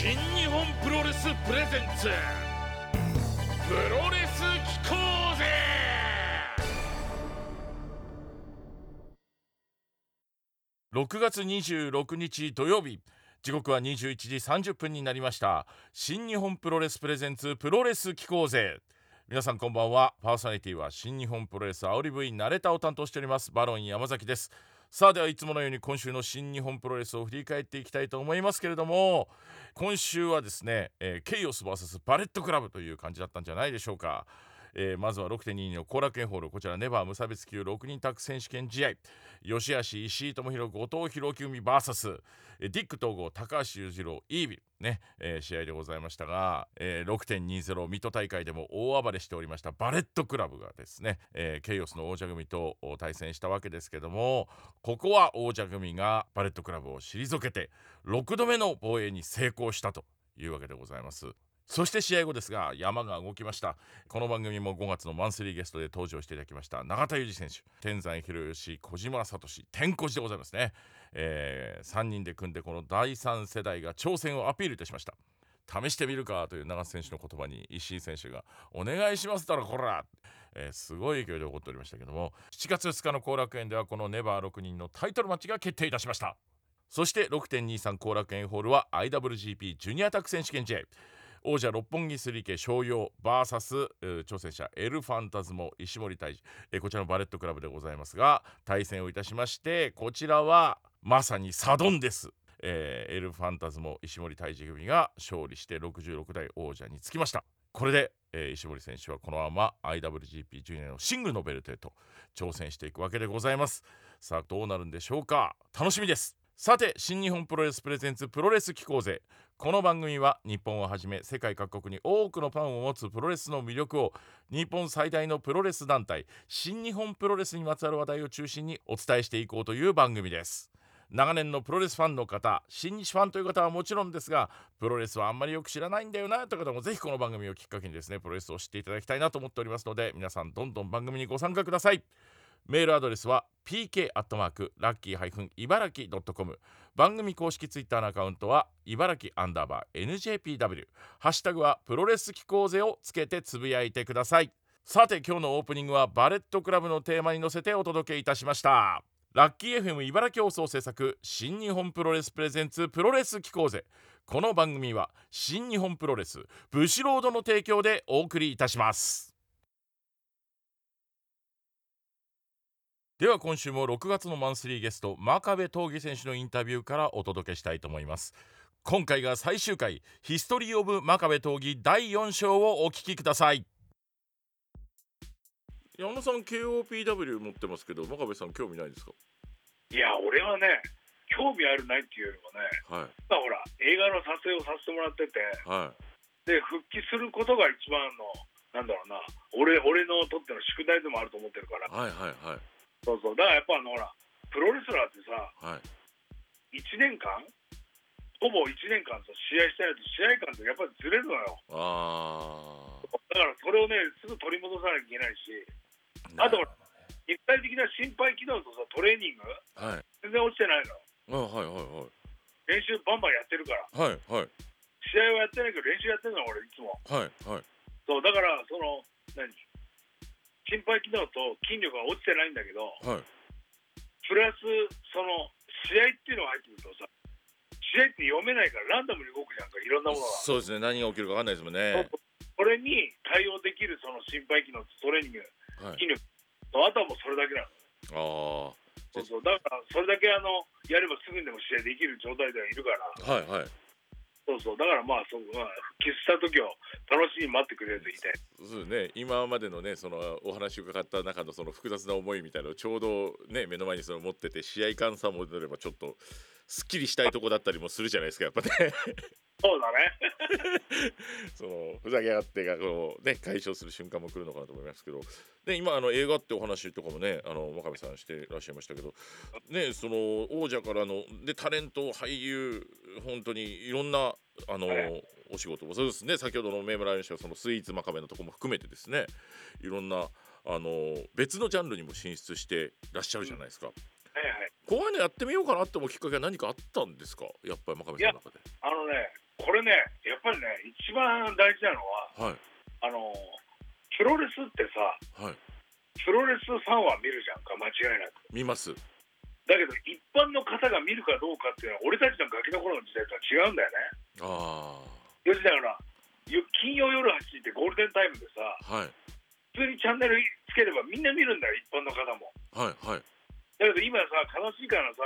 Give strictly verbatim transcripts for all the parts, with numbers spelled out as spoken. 新日本プロレスプレゼンツプロレス機構ぜ。ろくがつにじゅうろくにち土曜日、時刻はにじゅういちじさんじゅっぷんになりました。新日本プロレスプレゼンツプロレス機構ぜ。皆さんこんばんは。パーソナリティは新日本プロレス煽り V ナレタを担当しておりますバロン山崎です。さあ、ではいつものように今週の新日本プロレスを振り返っていきたいと思いますけれども、今週はですね、えー、ケイオス ブイエス バレットクラブという感じだったんじゃないでしょうか。えー、まずは ろくてんに の後楽園ホール、こちらネバー無差別級ろくにんタッグ選手権試合、吉橋、石井智弘、後藤弘樹組 ブイエス ディック統合、高橋裕次郎、イービルね、えー、試合でございましたが、えー、ろくてんにじゅう 水戸大会でも大暴れしておりましたバレットクラブがですね、えー、ケイオスの王者組と対戦したわけですけども、ここは王者組がバレットクラブを退けてろくどめの防衛に成功したというわけでございます。そして試合後ですが、山が動きました。この番組もごがつのマンスリーゲストで登場していただきました永田裕二選手、天山博義、小島聡、天小路でございますね、えー、さんにんで組んでこのだいさん世代が挑戦をアピールいたしました。試してみるかという永田選手の言葉に石井選手がお願いしますだろこら、えー、すごい勢いで起こっておりましたけども、しちがつふつかの後楽園ではこのネバーろくにんのタイトルマッチが決定いたしました。そして ろくてんにじゅうさん 後楽園ホールは アイダブリュージーピー ジュニアタッグ選手権試合、王者六本木スリーケー翔陽 ブイエス 挑戦者エルファンタズモ石森大治、こちらのバレットクラブでございますが対戦をいたしまして、こちらはまさにサドンです。えー、エルファンタズモ石森大治組が勝利してろくじゅうろくだい王者につきました。これで、えー、石森選手はこのまま アイダブリュージーピー ジュニアのシングルのベルトへと挑戦していくわけでございます。さあ、どうなるんでしょうか。楽しみです。さて、新日本プロレスプレゼンツプロレス機構ぜ。この番組は日本をはじめ世界各国に多くのファンを持つプロレスの魅力を、日本最大のプロレス団体新日本プロレスにまつわる話題を中心にお伝えしていこうという番組です。長年のプロレスファンの方、新日ファンという方はもちろんですが、プロレスはあんまりよく知らないんだよなという方もぜひこの番組をきっかけにですね、プロレスを知っていただきたいなと思っておりますので、皆さんどんどん番組にご参加ください。メールアドレスは ピーケーアットマークラッキーハイフン茨城ドットコム、 番組公式ツイッターのアカウントは茨城アンダーバー エヌジェーピーダブリュー、 ハッシュタグはプロレス機構ぜをつけてつぶやいてください。さて、今日のオープニングはバレットクラブのテーマに乗せてお届けいたしました。ラッキー エフエム 茨城放送制作、新日本プロレスプレゼンツプロレス機構ぜ。この番組は新日本プロレスブシロードの提供でお送りいたします。では今週もろくがつのマンスリーゲスト真壁刀義選手のインタビューからお届けしたいと思います。今回が最終回、ヒストリーオブ真壁刀義だいよん章をお聞きください。矢野さん ケーオーピーダブリュー 持ってますけど、真壁さん興味ないですか？いや、俺はね、興味あるないっていうよりもね、はい、まあ、ほら映画の撮影をさせてもらってて、はい、で復帰することが一番のなんだろうな、俺俺のとっての宿題でもあると思ってるから、はいはいはい、そうそう、だからやっぱあのほらプロレスラーってさ、はい、いちねんかんほぼいちねんかんさ試合してないと試合感ってやっぱりずれるのよ。あ、だからそれをねすぐ取り戻さなきゃいけないし、なあと肉体的な心肺機能とさトレーニング、はい、全然落ちてないの。あ、はいはいはい、練習バンバンやってるから、はいはい、試合はやってないけど練習やってるの俺いつも、はいはい、そうだからその何心肺機能と筋力が落ちてないんだけど、はい、プラスその試合っていうのが入ってくるとさ、試合って読めないからランダムに動くじゃんか、いろんなものが。そうですね、何が起きるか分かんないですもんね。それに対応できるその心肺機能とトレーニング、はい、筋力とあとはもうそれだけなの。あ、そうそう、だからそれだけあのやればすぐにでも試合できる状態ではいるから、はいはい、そうそう、だからまあそう、まあ、復帰した時を楽しみに待ってくれるといて、そうですね、今までのねそのお話を伺った中のその複雑な思いみたいなのをちょうどね目の前にその持ってて、試合感さも出ればちょっとすっきりしたいとこだったりもするじゃないですか、やっぱね。そうだね。そのふざけ合ってがこうね解消する瞬間も来るのかなと思いますけど、で今あの映画ってお話とかもねあの真壁さんしてらっしゃいましたけどね、その王者からのでタレント俳優本当にいろんなあの、はい、お仕事もそうですね、先ほどの銘村選手はそのスイーツ真壁のとこも含めてですね、いろんなあの別のジャンルにも進出してらっしゃるじゃないですか。うん、はいはい、こういうのやってみようかなって思うきっかけは何かあったんですか、やっぱり真壁さんの中で。いや、あのねこれれね、やっぱりね、一番大事なのは、はい、あのプロレスってさ、はい、プロレスファンは見るじゃんか、間違いなく見ます。だけど一般の方が見るかどうかっていうのは、俺たちのガキの頃の時代とは違うんだよね。あ、要するにだから金曜夜はちじってゴールデンタイムでさ、はい、普通にチャンネルつければみんな見るんだよ、一般の方も。はいはい。だけど今さ、悲しいからさ、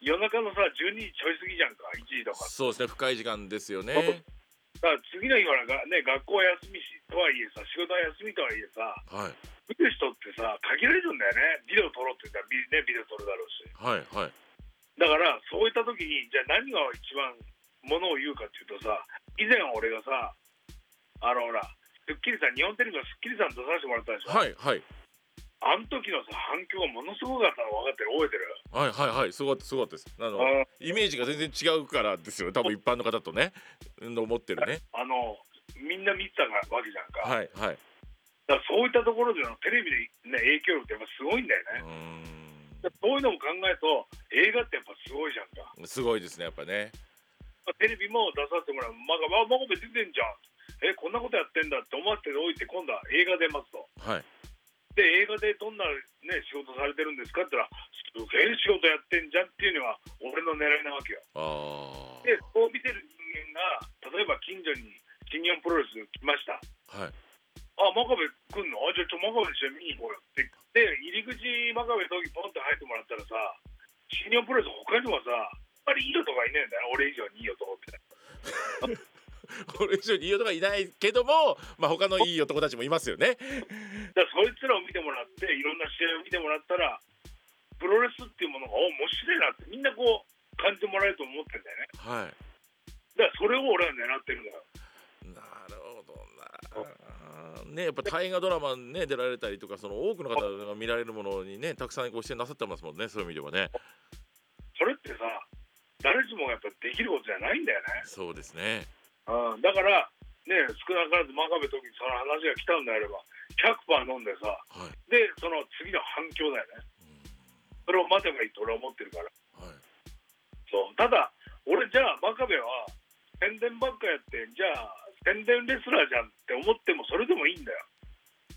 夜中のさじゅうにじちょい過ぎじゃんか、いちじとか。そうですね、深い時間ですよね。だから次の日はね、学校休みとはいえさ、仕事休みとはいえさ、はい、見る人ってさ限られるんだよね。ビデオ撮ろうって言ったら ビ,、ね、ビデオ撮るだろうし、はいはい、だからそういった時にじゃあ何が一番ものを言うかっていうとさ、以前俺がさ、あのほらスッキリさん、日本テレビのスッキリさん出させてもらったでしょ。はいはい。あの時のさ反響がものすごかったの分かってる、覚えてる。はいはいはい、すごかった、すごかったです。あのあイメージが全然違うからですよ、多分一般の方とね思ってるね。あのみんな見てたわけじゃんか。はいはい。だからそういったところでのテレビの、ね、影響力ってやっぱすごいんだよね。うーん、そういうのも考えると映画ってやっぱすごいじゃんか。すごいですね、やっぱね。テレビも出させてもらう、まあ、まあ、まあ、出てんじゃん、えこんなことやってんだって思っておいて、今度は映画出ますと、はい、で映画でどんな、ね、仕事されてるんですかって言ったら、すげえ仕事やってんじゃんっていうのは俺の狙いなわけよ。あ、でそう見てる人間が、例えば近所に新日本プロレス来ました、はい、あ真壁来んの、あじゃあちょ真壁一緒に見に行こうよって言って、入り口真壁の時ポンって入ってもらったらさ、新日本プロレス他にもさ、あんまりいい男がいないんだよ、俺以上にいい男みたいな俺以上にいい男はいないけども、まあ、他のいい男たちもいますよね。だそいつらを見てもらって、いろんな試合を見てもらったら、プロレスっていうものが面白いなってみんなこう感じてもらえると思ってんだよね。はい。だからそれを俺は狙ってるんだよ。なるほどな、ね、やっぱ大河ドラマに、ね、出られたりとか、その多くの方が見られるものにね、たくさんご出演なさってますもんね。そういう意味ではね、それってさ誰しもがやっぱできることじゃないんだよね。そうですね。あだから、ね、少なからず真壁の時にその話が来たんであれば ひゃくパーセント 飲んでさ、はい、でその次の反響だよね。うん、それを待てばいいと俺は思ってるから、はい、そう。ただ俺じゃあ真壁は宣伝ばっかやって、じゃあ宣伝レスラーじゃんって思ってもそれでもいいんだよ。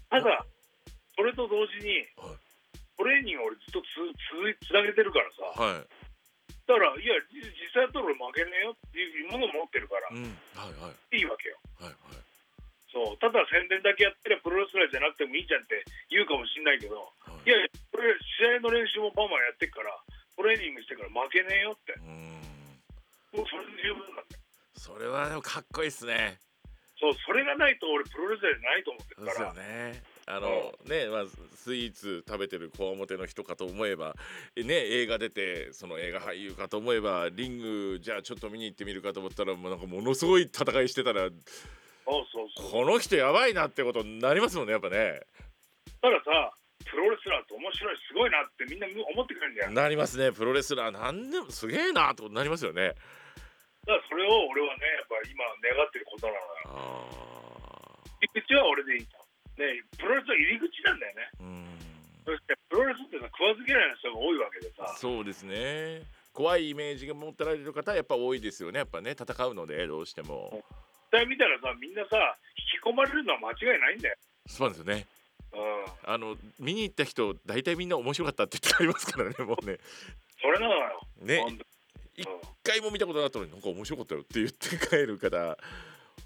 ただ、はい、それと同時に、はい、トレーニングを俺ずっと つ, つ, つなげてるからさ、はい、だからいや実際やったら俺負けねえよっていうものを持ってるから、うん、はいはい、いいわけよ、はいはい、そう。ただ宣伝だけやってりゃプロレスラーじゃなくてもいいじゃんって言うかもしんないけど、はい、いやこれ試合の練習もバンバンやってっから、トレーニングしてから負けねえよって、うん、もうそれで十分なんだよ。それはでもかっこいいっすね。そう、それがないと俺プロレスラーじゃないと思ってるから。そうですよね。あのね、まあ、スイーツ食べてるこわもての人かと思えば、ね、映画出てその映画俳優かと思えば、リングじゃあちょっと見に行ってみるかと思ったら、もうなんかものすごい戦いしてたら、そうそうそう、この人やばいなってことになりますもんね、やっぱね。たださ、プロレスラーって面白い、すごいなってみんな思ってくれるんじゃん。なりますね、プロレスラーなんでもすげえなってことになりますよね。だからそれを俺はね、やっぱ今願ってることなのよ。入り口は俺でいいとね、プロレスの入り口なんだよね。うん、そしてプロレスってさ、食わず嫌いな人が多いわけでさ。そうですね。怖いイメージが持ってられる方はやっぱ多いですよね。やっぱね、戦うのでどうしても。実際見たらさ、みんなさ引き込まれるのは間違いないんだよ。そうなんですよね。うん、あの見に行った人大体みんな面白かったって言ってありますからね、もうね。それなのよ。ね。一回も見たことなかったのに、なんか面白かったよって言って帰る方。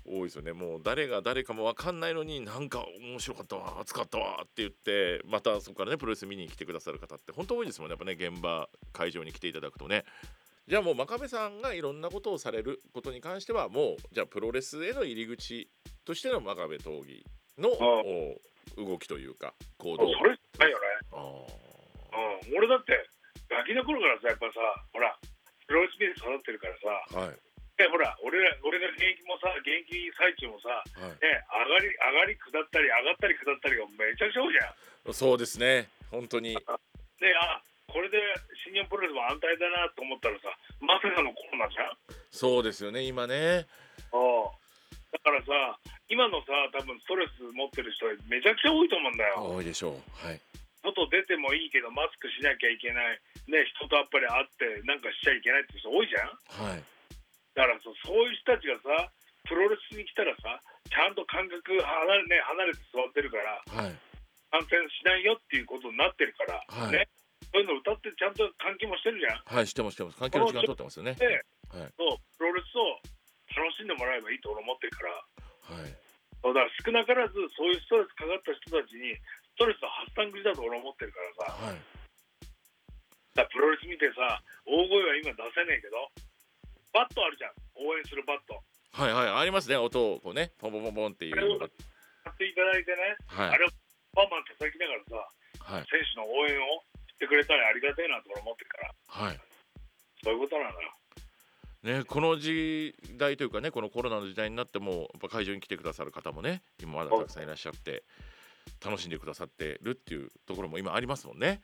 多いですよね。もう誰が誰かも分かんないのに、なんか面白かったわ、熱かったわって言って、またそこからねプロレス見に来てくださる方って本当多いですもんね、やっぱね。現場会場に来ていただくとね。じゃあもう真壁さんがいろんなことをされることに関しては、もうじゃあプロレスへの入り口としての真壁闘技の動きというか行動、それしかないよね。あ、うん、俺だってガキの頃からさ、やっぱさ、ほらプロレス見て育ってるからさ、はい、でほら 俺, ら俺の現役もさ、現役最中もさ、はい、ね、上がり上がり下ったり上がったり下ったりがめちゃくちゃ多いじゃん。そうですね、本当に。で、あ、これで新日本プロレスも安泰だなと思ったらさ、まさかのコロナじゃん。そうですよね、今ね。あ、だからさ、今のさ、多分ストレス持ってる人めちゃくちゃ多いと思うんだよ。多いでしょう。はい。外出てもいいけどマスクしなきゃいけない、ね、人とやっぱり会ってなんかしちゃいけないって人多いじゃん。はい。だからそ う, そういう人たちがさ、プロレスに来たらさ、ちゃんと間隔離 れ,、ね、離れて座ってるから、はい、感染しないよっていうことになってるから、はい、ね、そういうの歌ってちゃんと換気もしてるじゃん。はい、してますしてます。換気の時間取ってますよね。で、はい、そうプロレスを楽しんでもらえばいいと俺思ってるから、はい、そうだから少なからずそういうストレスかかった人たちにストレスの発散口だと俺思ってるからさ、はい、だからプロレス見てさ、大声は今出せねえけどバットあるじゃん、応援するバット。はいはい、ありますね、音をこうね、ポンポンポンポンっていうのが買っていただいてね、はい、あれをバンバン叩きながらさ、はい、選手の応援をしてくれたらありがたいなと俺思ってるから、はい、そういうことなのよ、ね、この時代というかね、このコロナの時代になってもやっぱ会場に来てくださる方もね、今まだたくさんいらっしゃって楽しんでくださってるっていうところも今ありますもんね。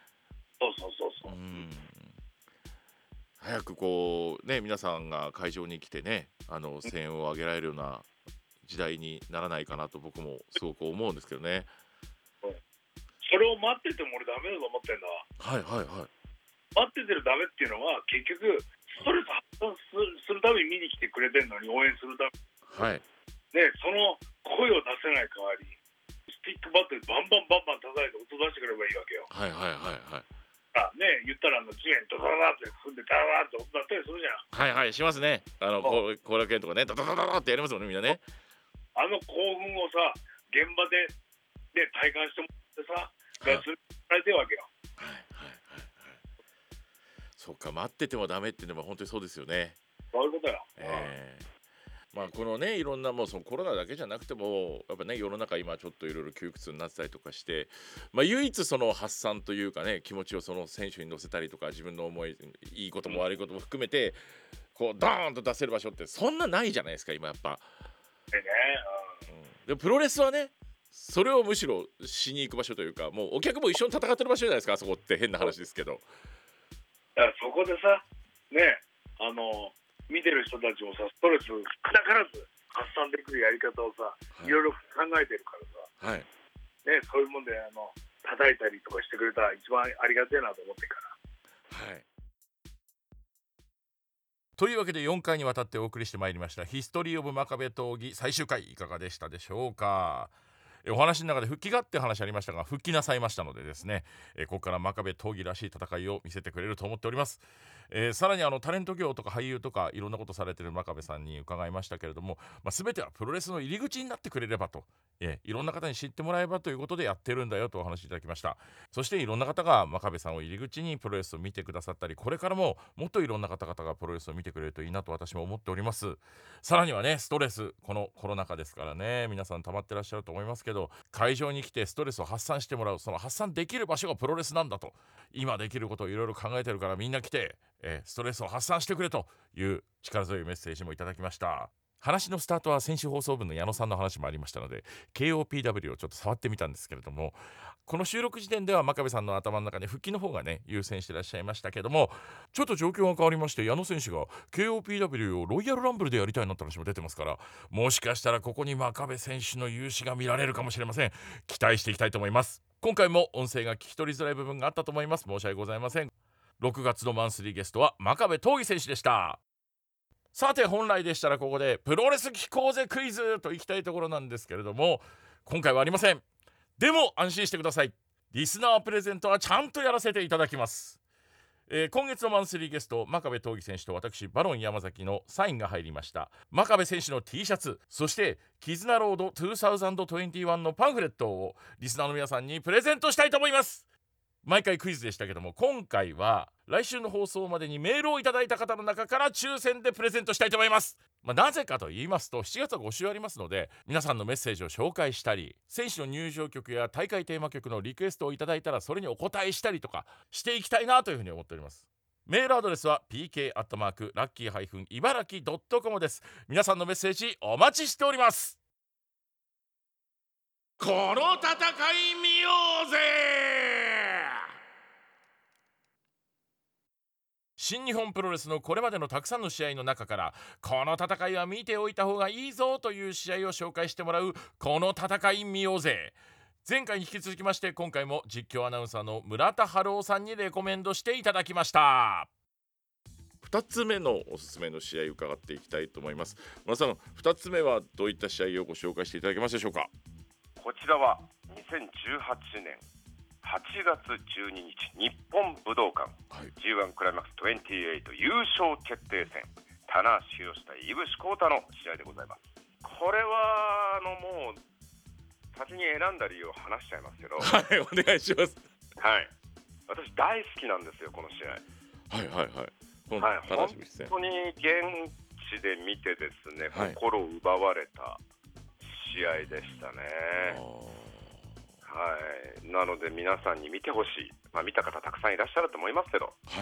そうそうそうそう、うん、早くこうね、皆さんが会場に来てね、あの声援を上げられるような時代にならないかなと僕もすごく思うんですけどね。それを待ってても俺ダメだと思ってんだ。はいはいはい。待っててるダメっていうのは結局ストレス発散するために見に来てくれてるのに、応援するために、はい、ね、その声を出せない代わりスティックバットでバンバンバンバン叩いて音出してくればいいわけよ。はいはいはいはい。あね、言ったらあの地面ドドドって踏んでダラーって音だったりするじゃん。はいはい、しますね。あの後楽園とかね、ドドドドドってやりますもんね、みんなね。あの興奮をさ、現場で、ね、体感してもらってさ、がすられてるわけよ。はいはいはいはい。そっか、待っててもダメっていうのは本当にそうですよね。そういうことよ。えーまあ、このね、いろんなもうそのコロナだけじゃなくてもやっぱね、世の中今ちょっといろいろ窮屈になってたりとかして、まあ、唯一その発散というかね、気持ちをその選手に乗せたりとか、自分の思い、いいことも悪いことも含めてこうドーンと出せる場所ってそんなないじゃないですか今やっぱ、うん、でプロレスはね、それをむしろしに行く場所というか、もうお客も一緒に戦ってる場所じゃないですか、あそこって。変な話ですけど、だからそこでさね、あの見てる人たちもさ、ストレス少なからず発散できるやり方をさ、はい、いろいろ考えてるからさ、はいね、そういうもんであの叩いたりとかしてくれたら一番ありがたいなと思ってから、はい、というわけでよんかいにわたってお送りしてまいりましたヒストリーオブ真壁闘技最終回、いかがでしたでしょうか。お話の中で復帰がって話ありましたが、復帰なさいましたのでですね、えー、ここから真壁闘技らしい戦いを見せてくれると思っております。えー、さらにあのタレント業とか俳優とかいろんなことされている真壁さんに伺いましたけれども、まあ、全てはプロレスの入り口になってくれればと、えー、いろんな方に知ってもらえばということでやってるんだよとお話いただきました。そしていろんな方が真壁さんを入り口にプロレスを見てくださったり、これからももっといろんな方々がプロレスを見てくれるといいなと私も思っております。さらにはね、ストレス、このコロナ禍ですからね、皆さん溜まってらっしゃると思いますけど、会場に来てストレスを発散してもらう、その発散できる場所がプロレスなんだと、今できることをいろいろ考えてるからみんな来て、えー、ストレスを発散してくれという力強いメッセージもいただきました。話のスタートは先週放送分の矢野さんの話もありましたので ケーオーピーダブリュー をちょっと触ってみたんですけれども、この収録時点では真壁さんの頭の中で復帰の方がね優先してらっしゃいましたけども、ちょっと状況が変わりまして、矢野選手が ケーオーピーダブリュー をロイヤルランブルでやりたいなって話も出てますから、もしかしたらここに真壁選手の勇姿が見られるかもしれません。期待していきたいと思います。今回も音声が聞き取りづらい部分があったと思います。申し訳ございません。ろくがつのマンスリーゲストは真壁闘技選手でした。さて、本来でしたらここでプロレス聞こうぜクイズといきたいところなんですけれども、今回はありません。でも安心してください。リスナープレゼントはちゃんとやらせていただきます。えー、今月のマンスリーゲスト真壁闘技選手と私バロン山崎のサインが入りました真壁選手の T シャツ、そしてキズナロードにせんにじゅういちのパンフレットをリスナーの皆さんにプレゼントしたいと思います。毎回クイズでしたけども、今回は来週の放送までにメールをいただいた方の中から抽選でプレゼントしたいと思います。まあ、なぜかと言いますとしちがつはご週ありますので、皆さんのメッセージを紹介したり、選手の入場曲や大会テーマ曲のリクエストをいただいたらそれにお答えしたりとかしていきたいなというふうに思っております。メールアドレスは ピーケーアットマークラッキーハイフン茨城ドットコム です。皆さんのメッセージお待ちしております。この戦い見ようぜ。新日本プロレスのこれまでのたくさんの試合の中から、この戦いは見ておいた方がいいぞという試合を紹介してもらうこの戦い見ようぜ。前回に引き続きまして、今回も実況アナウンサーの村田春夫さんにレコメンドしていただきました。ふたつめのおすすめの試合を伺っていきたいと思います。村さん、ふたつめはどういった試合をご紹介していただけますでしょうか。こちらはにせんじゅうはちねんはちがつじゅうににち日本武道館、はい、ジーワン クライマックスにじゅうはち優勝決定戦、棚橋弘至対井伏浩太の試合でございます。これはあのもう先に選んだ理由を話しちゃいますけど、はい、お願いします。はい、私大好きなんですよこの試合。はいはいはい。はい、本当に現地で見てですね、はい、心を奪われた試合でしたね。はい、なので皆さんに見てほしい、まあ、見た方たくさんいらっしゃると思いますけど、はい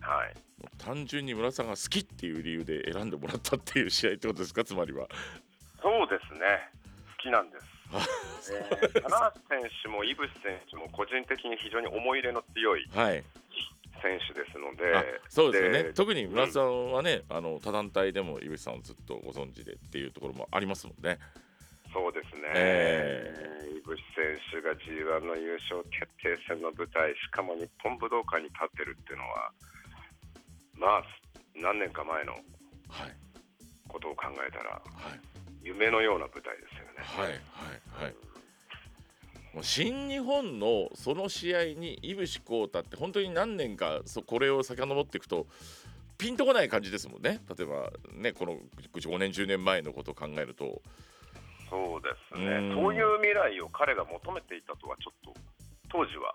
はい、単純に村さんが好きっていう理由で選んでもらったっていう試合ってことですか、つまりは。そうですね、好きなんです。棚橋選手も井伏選手も個人的に非常に思い入れの強い、はい選手ですので、そうですよね。特に村さんはね、うん、あの他団体でも井口さんをずっとご存知でっていうところもありますもんね。そうですね、えー、井口選手が ジーワン の優勝決定戦の舞台、しかも日本武道館に立ってるっていうのは、まあ何年か前のことを考えたら、はい、夢のような舞台ですよね。はいはいはい、新日本のその試合に井伏浩太って本当に何年かこれを遡っていくとピンとこない感じですもんね。例えばね、このごねんじゅうねんまえのことを考えると。そうですね、そういう未来を彼が求めていたとはちょっと当時は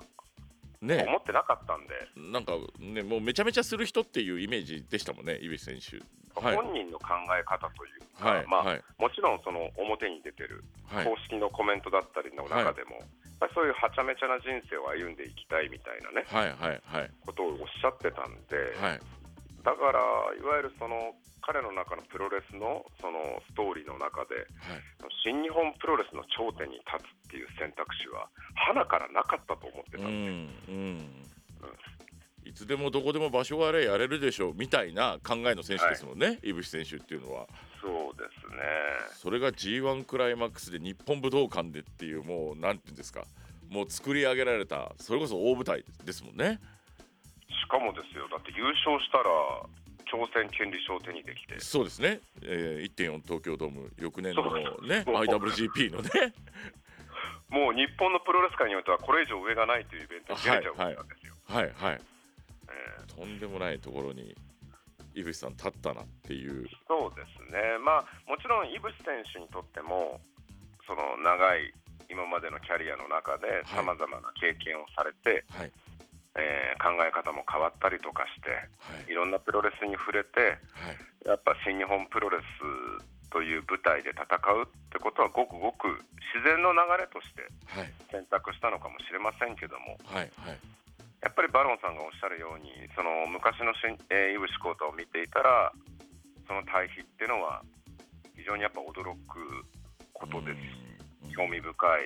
思ってなかったんで、ね、なんかね、もうめちゃめちゃする人っていうイメージでしたもんね、井伏選手本人の考え方というか、はいまあはい、もちろんその表に出てる公式のコメントだったりの中でも、はい、そういうはちゃめちゃな人生を歩んでいきたいみたいなね、はいはいはい、ことをおっしゃってたんで、はい、だからいわゆるその彼の中のプロレス の, そのストーリーの中で、はい、新日本プロレスの頂点に立つっていう選択肢は花からなかったと思ってたんで、うんうんうん、いつでもどこでも場所があれやれるでしょうみたいな考えの選手ですもんね、井伏、はい、選手っていうのは。そうですね、それが ジーワン クライマックスで日本武道館でっていう、もうなんていうんですか、もう作り上げられた、それこそ大舞台ですもんね。しかもですよ、だって優勝したら挑戦権利書を手にできて、そうですね、えー、いってんよん 東京ドーム翌年のね、アイダブリュージーピー のねもう日本のプロレス界においてはこれ以上上がないというイベントを開いちゃうわけなんですよ。はいはい、はいはい、えー、とんでもないところに井伏さん立ったなっていう。そうですね、まあ、もちろん井伏選手にとってもその長い今までのキャリアの中でさまざまな経験をされて、はいはいえー、考え方も変わったりとかして、はい、いろんなプロレスに触れて、はい、やっぱ新日本プロレスという舞台で戦うってことはごくごく自然の流れとして選択したのかもしれませんけども、はいはいはい、やっぱりバロンさんがおっしゃるように、その昔の新、えー、井伏浩太を見ていたら、その対比っていうのは非常にやっぱ驚くことですし、興味深い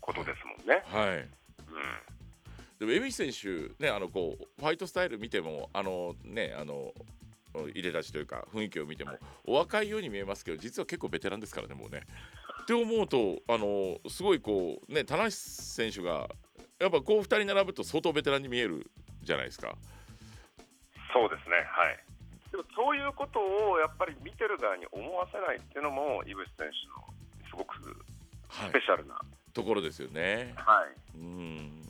ことですもんね。はい、うん、でもエビ選手、ね、あのこうファイトスタイル見ても、あの、ね、あの入れ立ちというか雰囲気を見てもお若いように見えますけど、実は結構ベテランですからね、もうね。って思うと、あのすごいこう、ね、棚橋選手がやっぱこうふたり並ぶと相当ベテランに見えるじゃないですか。そうですね、はい、でもそういうことをやっぱり見てる側に思わせないっていうのも井伏選手のすごくスペシャルな、はい、ところですよね。はい、うん、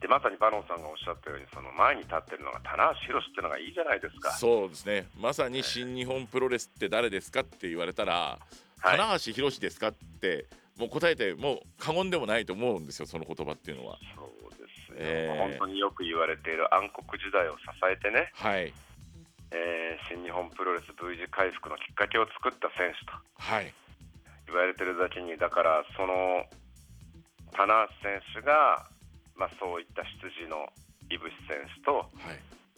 でまさにバロンさんがおっしゃったように、その前に立ってるのが棚橋弘至ってのがいいじゃないですか。そうですね、まさに新日本プロレスって誰ですかって言われたら、はい、棚橋弘至ですかってもう答えてもう過言でもないと思うんですよ、その言葉っていうのは。そうですね、えー、本当によく言われている暗黒時代を支えてね、はいえー、新日本プロレス ブイ 字回復のきっかけを作った選手と、はい、言われてるだけに、だからその棚橋選手がまあ、そういった出自の井伏選手と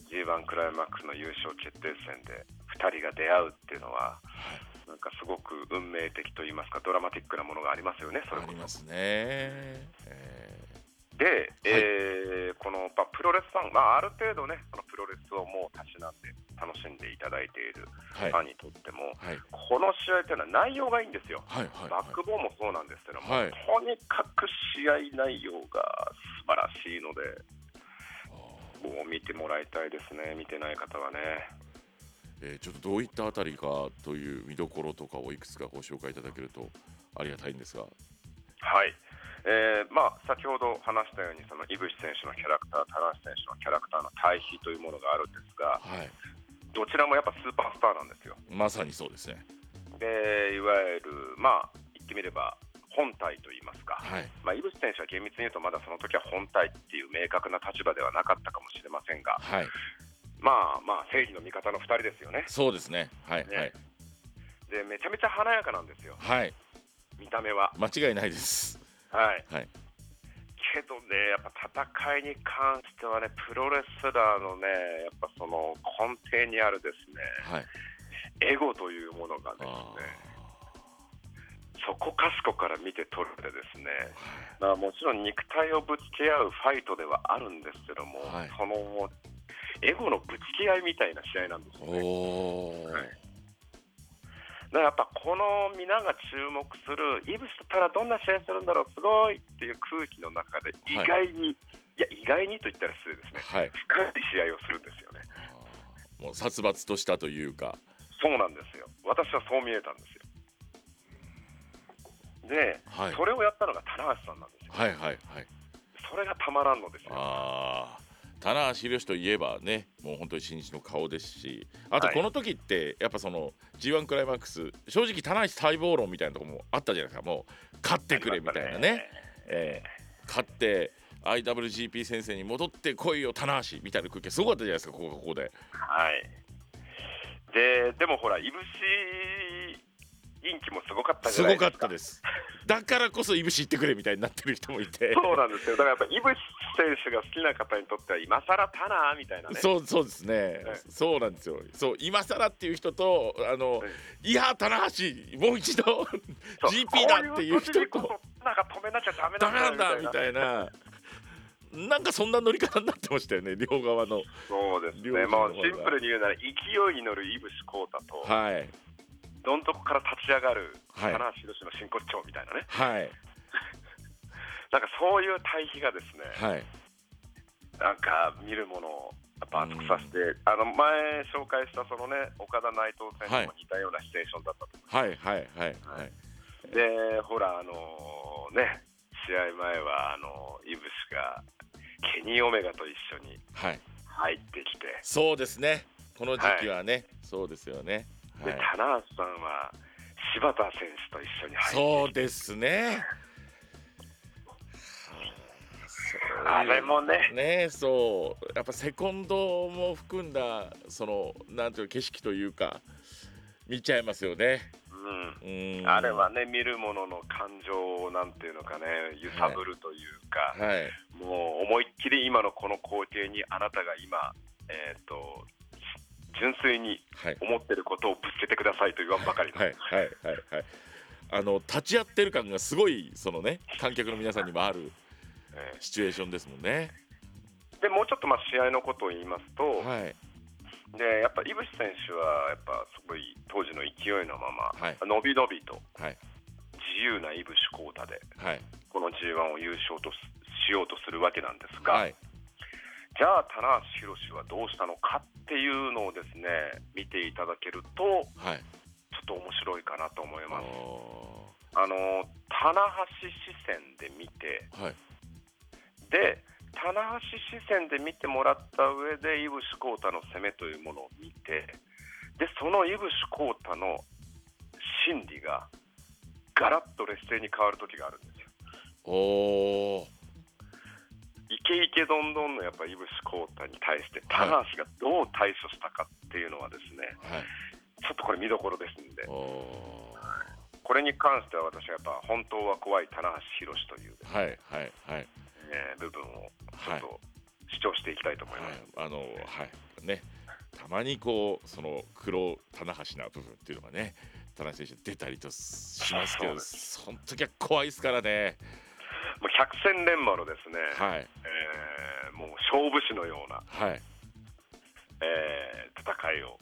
ジーワン クライマックスの優勝決定戦でふたりが出会うっていうのは、なんかすごく運命的といいますか、ドラマティックなものがありますよね。それありますね、えー、で、はいえー、このプロレスファン、まあ、ある程度ね、このプロレスをもうたしなんで楽しんでいただいているファンにとっても、はいはい、この試合っていうのは内容がいいんですよ、はいはいはい、バックボーンもそうなんですけども、はい、とにかく試合内容が素晴らしいので、を見てもらいたいですね、見てない方はね。えー、ちょっとどういったあたりかという見どころとかをいくつかご紹介いただけるとありがたいんですが。はい、えーまあ、先ほど話したようにその井口選手のキャラクター、田中選手のキャラクターの対比というものがあるんですが、はい、どちらもやっぱスーパースターなんですよ。まさにそうですね。でいわゆる、まあ、言ってみれば本体といいますか、はい、まあ、井口選手は厳密に言うとまだその時は本体っていう明確な立場ではなかったかもしれませんが、はい、まあまあ正義の味方のふたりですよね。そうですね、はい、ね、はい、でめちゃめちゃ華やかなんですよ、はい、見た目は間違いないです、はいはい、けどねやっぱ戦いに関してはね、プロレスラーのねやっぱその根底にあるですね、はい、エゴというものがですね、そこかしこから見て取れてですね、まあ、もちろん肉体をぶつけ合うファイトではあるんですけども、はい、そのエゴのぶつけ合いみたいな試合なんですよね。お、はい、だからやっぱこの皆が注目するイブスからどんな試合するんだろう、すごいっていう空気の中で意外に、はい、いや意外にと言ったら失礼ですね、はい、深い試合をするんですよね。もう殺伐としたというか。そうなんですよ、私はそう見えたんですよ。で、はい、それをやったのが棚橋さんなんですよ、はいはいはい、それがたまらんのですよ。あ、棚橋宏といえばね、もう本当に新日の顔ですし、あとこの時ってやっぱその ジーワン クライマックス、正直棚橋待望論みたいなところもあったじゃないですか。もう勝ってくれみたいな ね, ね、えー、勝って アイダブリュージーピー 先生に戻ってこいよ棚橋みたいな空気すごかったじゃないですか、ここがここで、はい。で、でもほらいぶし人気もすごかったじゃないですか。すごかったです。だからこそイブシ行ってくれみたいになってる人もいて。そうなんですよ。だからやっぱイブシ選手が好きな方にとっては今更タナーみたいなね。そう、そうですね、はい、そうなんですよ。そう今更っていう人とあの、はい、いや棚橋もう一度 ジーピー だっていう人と、こういう時こそなんか止めなきゃダメなんだみたいななんかそんな乗り方になってましたよね、両側の。そうですね、もうシンプルに言うなら勢いに乗るイブシコータと、はい、どんとこから立ち上がる棚橋宏の真骨頂みたいなね、はい、なんかそういう対比がですね、はい、なんか見るものをやっぱ熱くさせて、うん、あの前紹介したそのね岡田内藤選手も似たようなシチュエーションだったと思います。はいはいはいはい。でほらあのー、ね試合前はあのイブシがケニーオメガと一緒に入ってきて、はい、そうですね、この時期はね、はい、そうですよね。で、はい、棚橋さんは柴田選手と一緒に入って、そうですねあれも ね, ねそうやっぱセコンドも含んだそのなんていう景色というか見ちゃいますよね、うん、うんあれはね見るものの感情をなんていうのかね揺さぶるというか、はいはい、もう思いっきり今のこの光景にあなたが今えっ、ー、と純粋に思ってることをぶつけてくださいと言わんばかりの、はいはいはいはいはい、あの立ち会ってる感がすごいそのね観客の皆さんにもあるシチュエーションですもんね。でもうちょっとまあ試合のことを言いますと、はい、でやっぱ井渕選手はやっぱすごい当時の勢いのまま、はい、のびのびと自由な井渕コータで、はい、この ジーワン を優勝としようとするわけなんですが、はい、じゃあ棚橋宏はどうしたのかっていうのをですね見ていただけると、はい、ちょっと面白いかなと思います。あの棚橋視線で見て、はい、で棚橋視線で見てもらった上で井渕浩太の攻めというものを見て、でその井渕浩太の心理がガラッと劣勢に変わる時があるんですよ。おー、イケイケどんどんのやっぱり井渕浩太に対して棚橋がどう対処したかっていうのはですね、はい、ちょっとこれ見どころですんで、おこれに関しては私はやっぱ本当は怖い棚橋宏という、ね、はいはいはい、えー、部分をちょっと主張していきたいと思います、はいはい、あのはいね、たまにこうその黒棚橋な部分っていうのがね棚橋選手出たりとしますけど、 そ, その時は怖いですからね。もう百戦錬磨のですね、はい、えー、もう勝負師のような、はい、えー、戦いを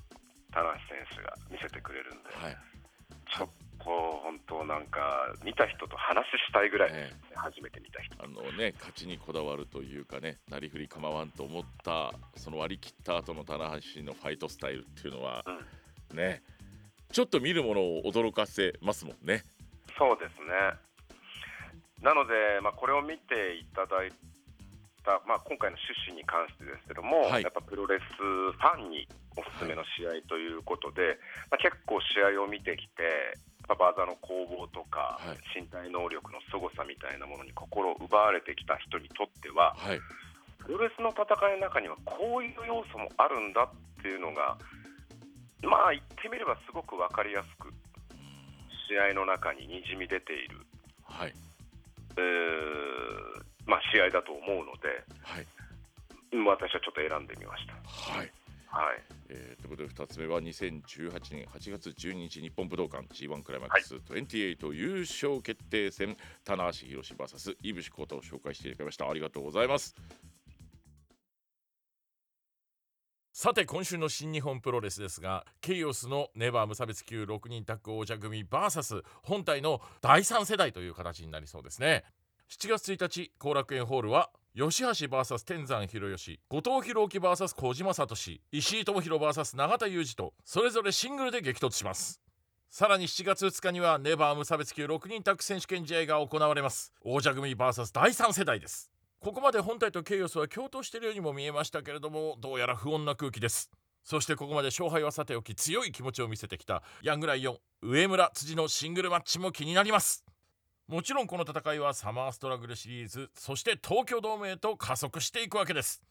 棚橋選手が見せてくれるんで、はい、ちょっと本となんか見た人と話したいぐらいですね、えー、初めて見た人あの、ね、勝ちにこだわるというかね、なりふり構わんと思ったその割り切った後の棚橋のファイトスタイルっていうのは、うん、ね、ちょっと見るものを驚かせますもんね。そうですね。なので、まあ、これを見ていただいた、まあ、今回の趣旨に関してですけども、はい、やっぱプロレスファンにおすすめの試合ということで、はい、まあ、結構試合を見てきて技の攻防とか、はい、身体能力の凄さみたいなものに心を奪われてきた人にとっては、はい、プロレスの戦いの中にはこういう要素もあるんだっていうのが、まあ言ってみればすごく分かりやすく試合の中ににじみ出ている、はい、えーまあ、試合だと思うので、はい、私はちょっと選んでみました。はい、はい、えー、ということでふたつめはにせんじゅうはちねんはちがつじゅうににち日本武道館 ジーワン クライマックスにじゅうはち優勝決定戦、棚橋弘至 ブイエス 井伏浩太を紹介していただきました。ありがとうございます。さて今週の新日本プロレスですが、ケイオスのネバー無差別級ろくにんタッグ王者組 ブイエス 本体のだいさん世代という形になりそうですね。しちがつついたち後楽園ホールは吉橋 ブイエス 天山広義、後藤弘樹 ブイエス 小島聡、石井智弘 ブイエス 永田裕二とそれぞれシングルで激突します。さらにしちがつふつかにはネバー無差別級ろくにんタッグ選手権試合が行われます。王者組 ブイエス だいさん世代です。ここまで本体とケイオスは共闘しているようにも見えましたけれども、どうやら不穏な空気です。そしてここまで勝敗はさておき、強い気持ちを見せてきたヤングライオン上村辻のシングルマッチも気になります。もちろんこの戦いはサマーストラグルシリーズ、そして東京ドームへと加速していくわけです。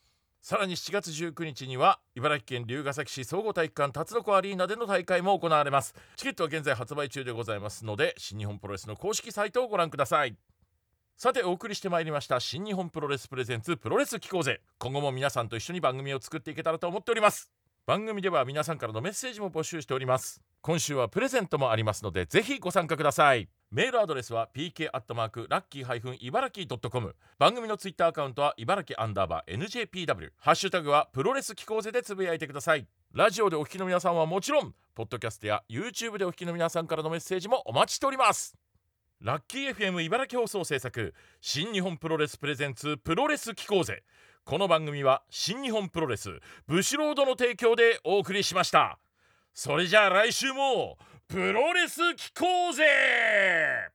さらにしちがつじゅうくにちには茨城県龍ケ崎市総合体育館辰の子アリーナでの大会も行われます。チケットは現在発売中でございますので、新日本プロレスの公式サイトをご覧ください。さてお送りしてまいりました新日本プロレスプレゼンツプロレス聞こうぜ、今後も皆さんと一緒に番組を作っていけたらと思っております。番組では皆さんからのメッセージも募集しております。今週はプレゼントもありますので、ぜひご参加ください。メールアドレスは ピーケーアットマークラッキーハイフン茨城ドットコム、 番組のツイッターアカウントは茨城アンダーバー エヌジェーピーダブリュー、 ハッシュタグはプロレス聞こうぜでつぶやいてください。ラジオでお聞きの皆さんはもちろん、ポッドキャストや YouTube でお聞きの皆さんからのメッセージもお待ちしております。ラッキー エフエム 茨城放送制作、新日本プロレスプレゼンツプロレス聞こうぜ、この番組は新日本プロレスブシロードの提供でお送りしました。それじゃあ来週もプロレス聞こうぜ。